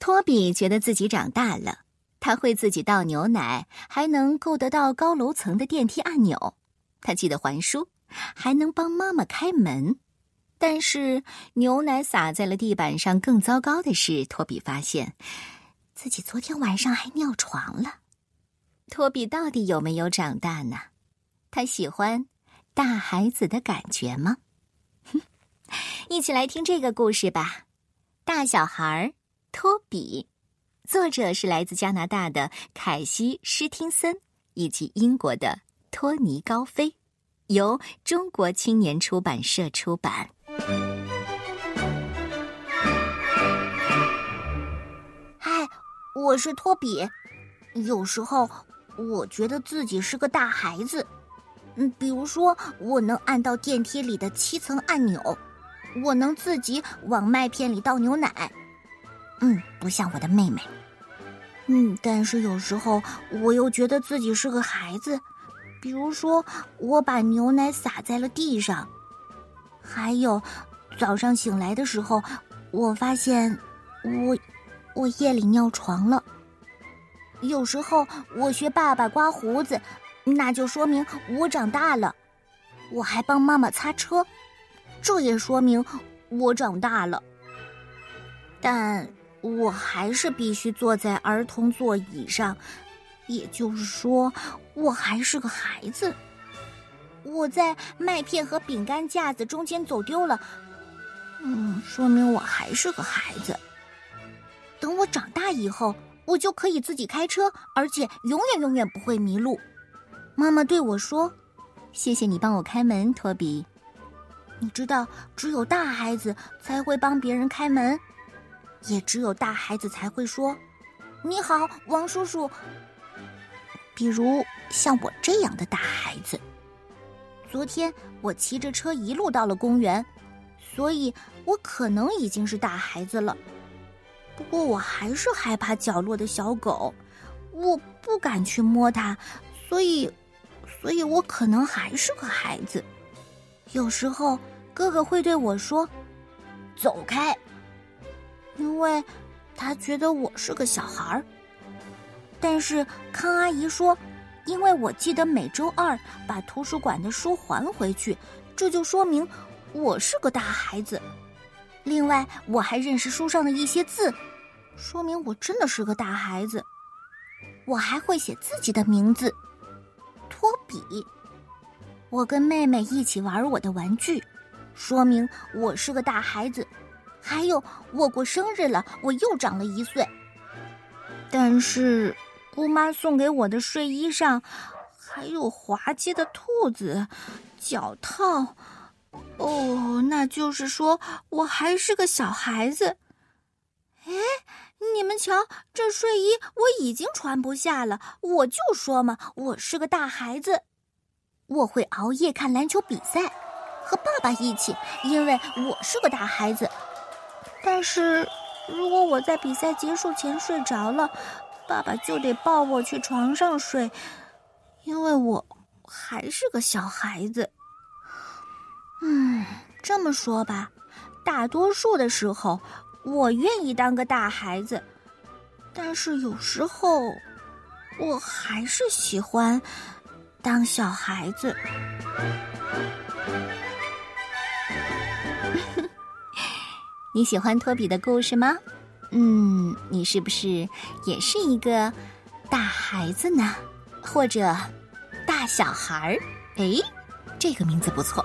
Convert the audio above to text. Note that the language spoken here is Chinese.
托比觉得自己长大了，他会自己倒牛奶，还能够得到高楼层的电梯按钮。他记得还书，还能帮妈妈开门。但是牛奶洒在了地板上，更糟糕的是，托比发现自己昨天晚上还尿床了。托比到底有没有长大呢？他喜欢大孩子的感觉吗？一起来听这个故事吧，《大小孩托比》，作者是来自加拿大的凯西·施汀森以及英国的托尼·高飞，由中国青年出版社出版。嗨，我是托比。有时候我觉得自己是个大孩子，比如说我能按到电梯里的7层按钮，我能自己往麦片里倒牛奶，不像我的妹妹。但是有时候我又觉得自己是个孩子，比如说我把牛奶洒在了地上，还有早上醒来的时候，我发现我夜里尿床了。有时候我学爸爸刮胡子，那就说明我长大了。我还帮妈妈擦车，这也说明我长大了。但我还是必须坐在儿童座椅上，也就是说，我还是个孩子。我在麦片和饼干架子中间走丢了，说明我还是个孩子。等我长大以后，我就可以自己开车，而且永远不会迷路。妈妈对我说：“谢谢你帮我开门，托比。”你知道，只有大孩子才会帮别人开门，也只有大孩子才会说：“你好，王叔叔。”比如像我这样的大孩子。昨天我骑着车一路到了公园，所以我可能已经是大孩子了。不过我还是害怕角落的小狗，我不敢去摸它，所以我可能还是个孩子。有时候哥哥会对我说：“走开。”因为他觉得我是个小孩儿。但是康阿姨说，因为我记得每周2把图书馆的书还回去，这就说明我是个大孩子。另外，我还认识书上的一些字，说明我真的是个大孩子。我还会写自己的名字，托比。我跟妹妹一起玩我的玩具，说明我是个大孩子。还有，我过生日了，我又长了1岁。但是姑妈送给我的睡衣上，还有滑稽的兔子、脚套。那就是说我还是个小孩子。哎，你们瞧，这睡衣我已经穿不下了，我就说嘛，我是个大孩子。我会熬夜看篮球比赛，和爸爸一起，因为我是个大孩子。但是如果我在比赛结束前睡着了，爸爸就得抱我去床上睡，因为我还是个小孩子。这么说吧，大多数的时候我愿意当个大孩子，但是有时候我还是喜欢当小孩子。你喜欢托比的故事吗？你是不是也是一个大孩子呢？或者大小孩儿？这个名字不错。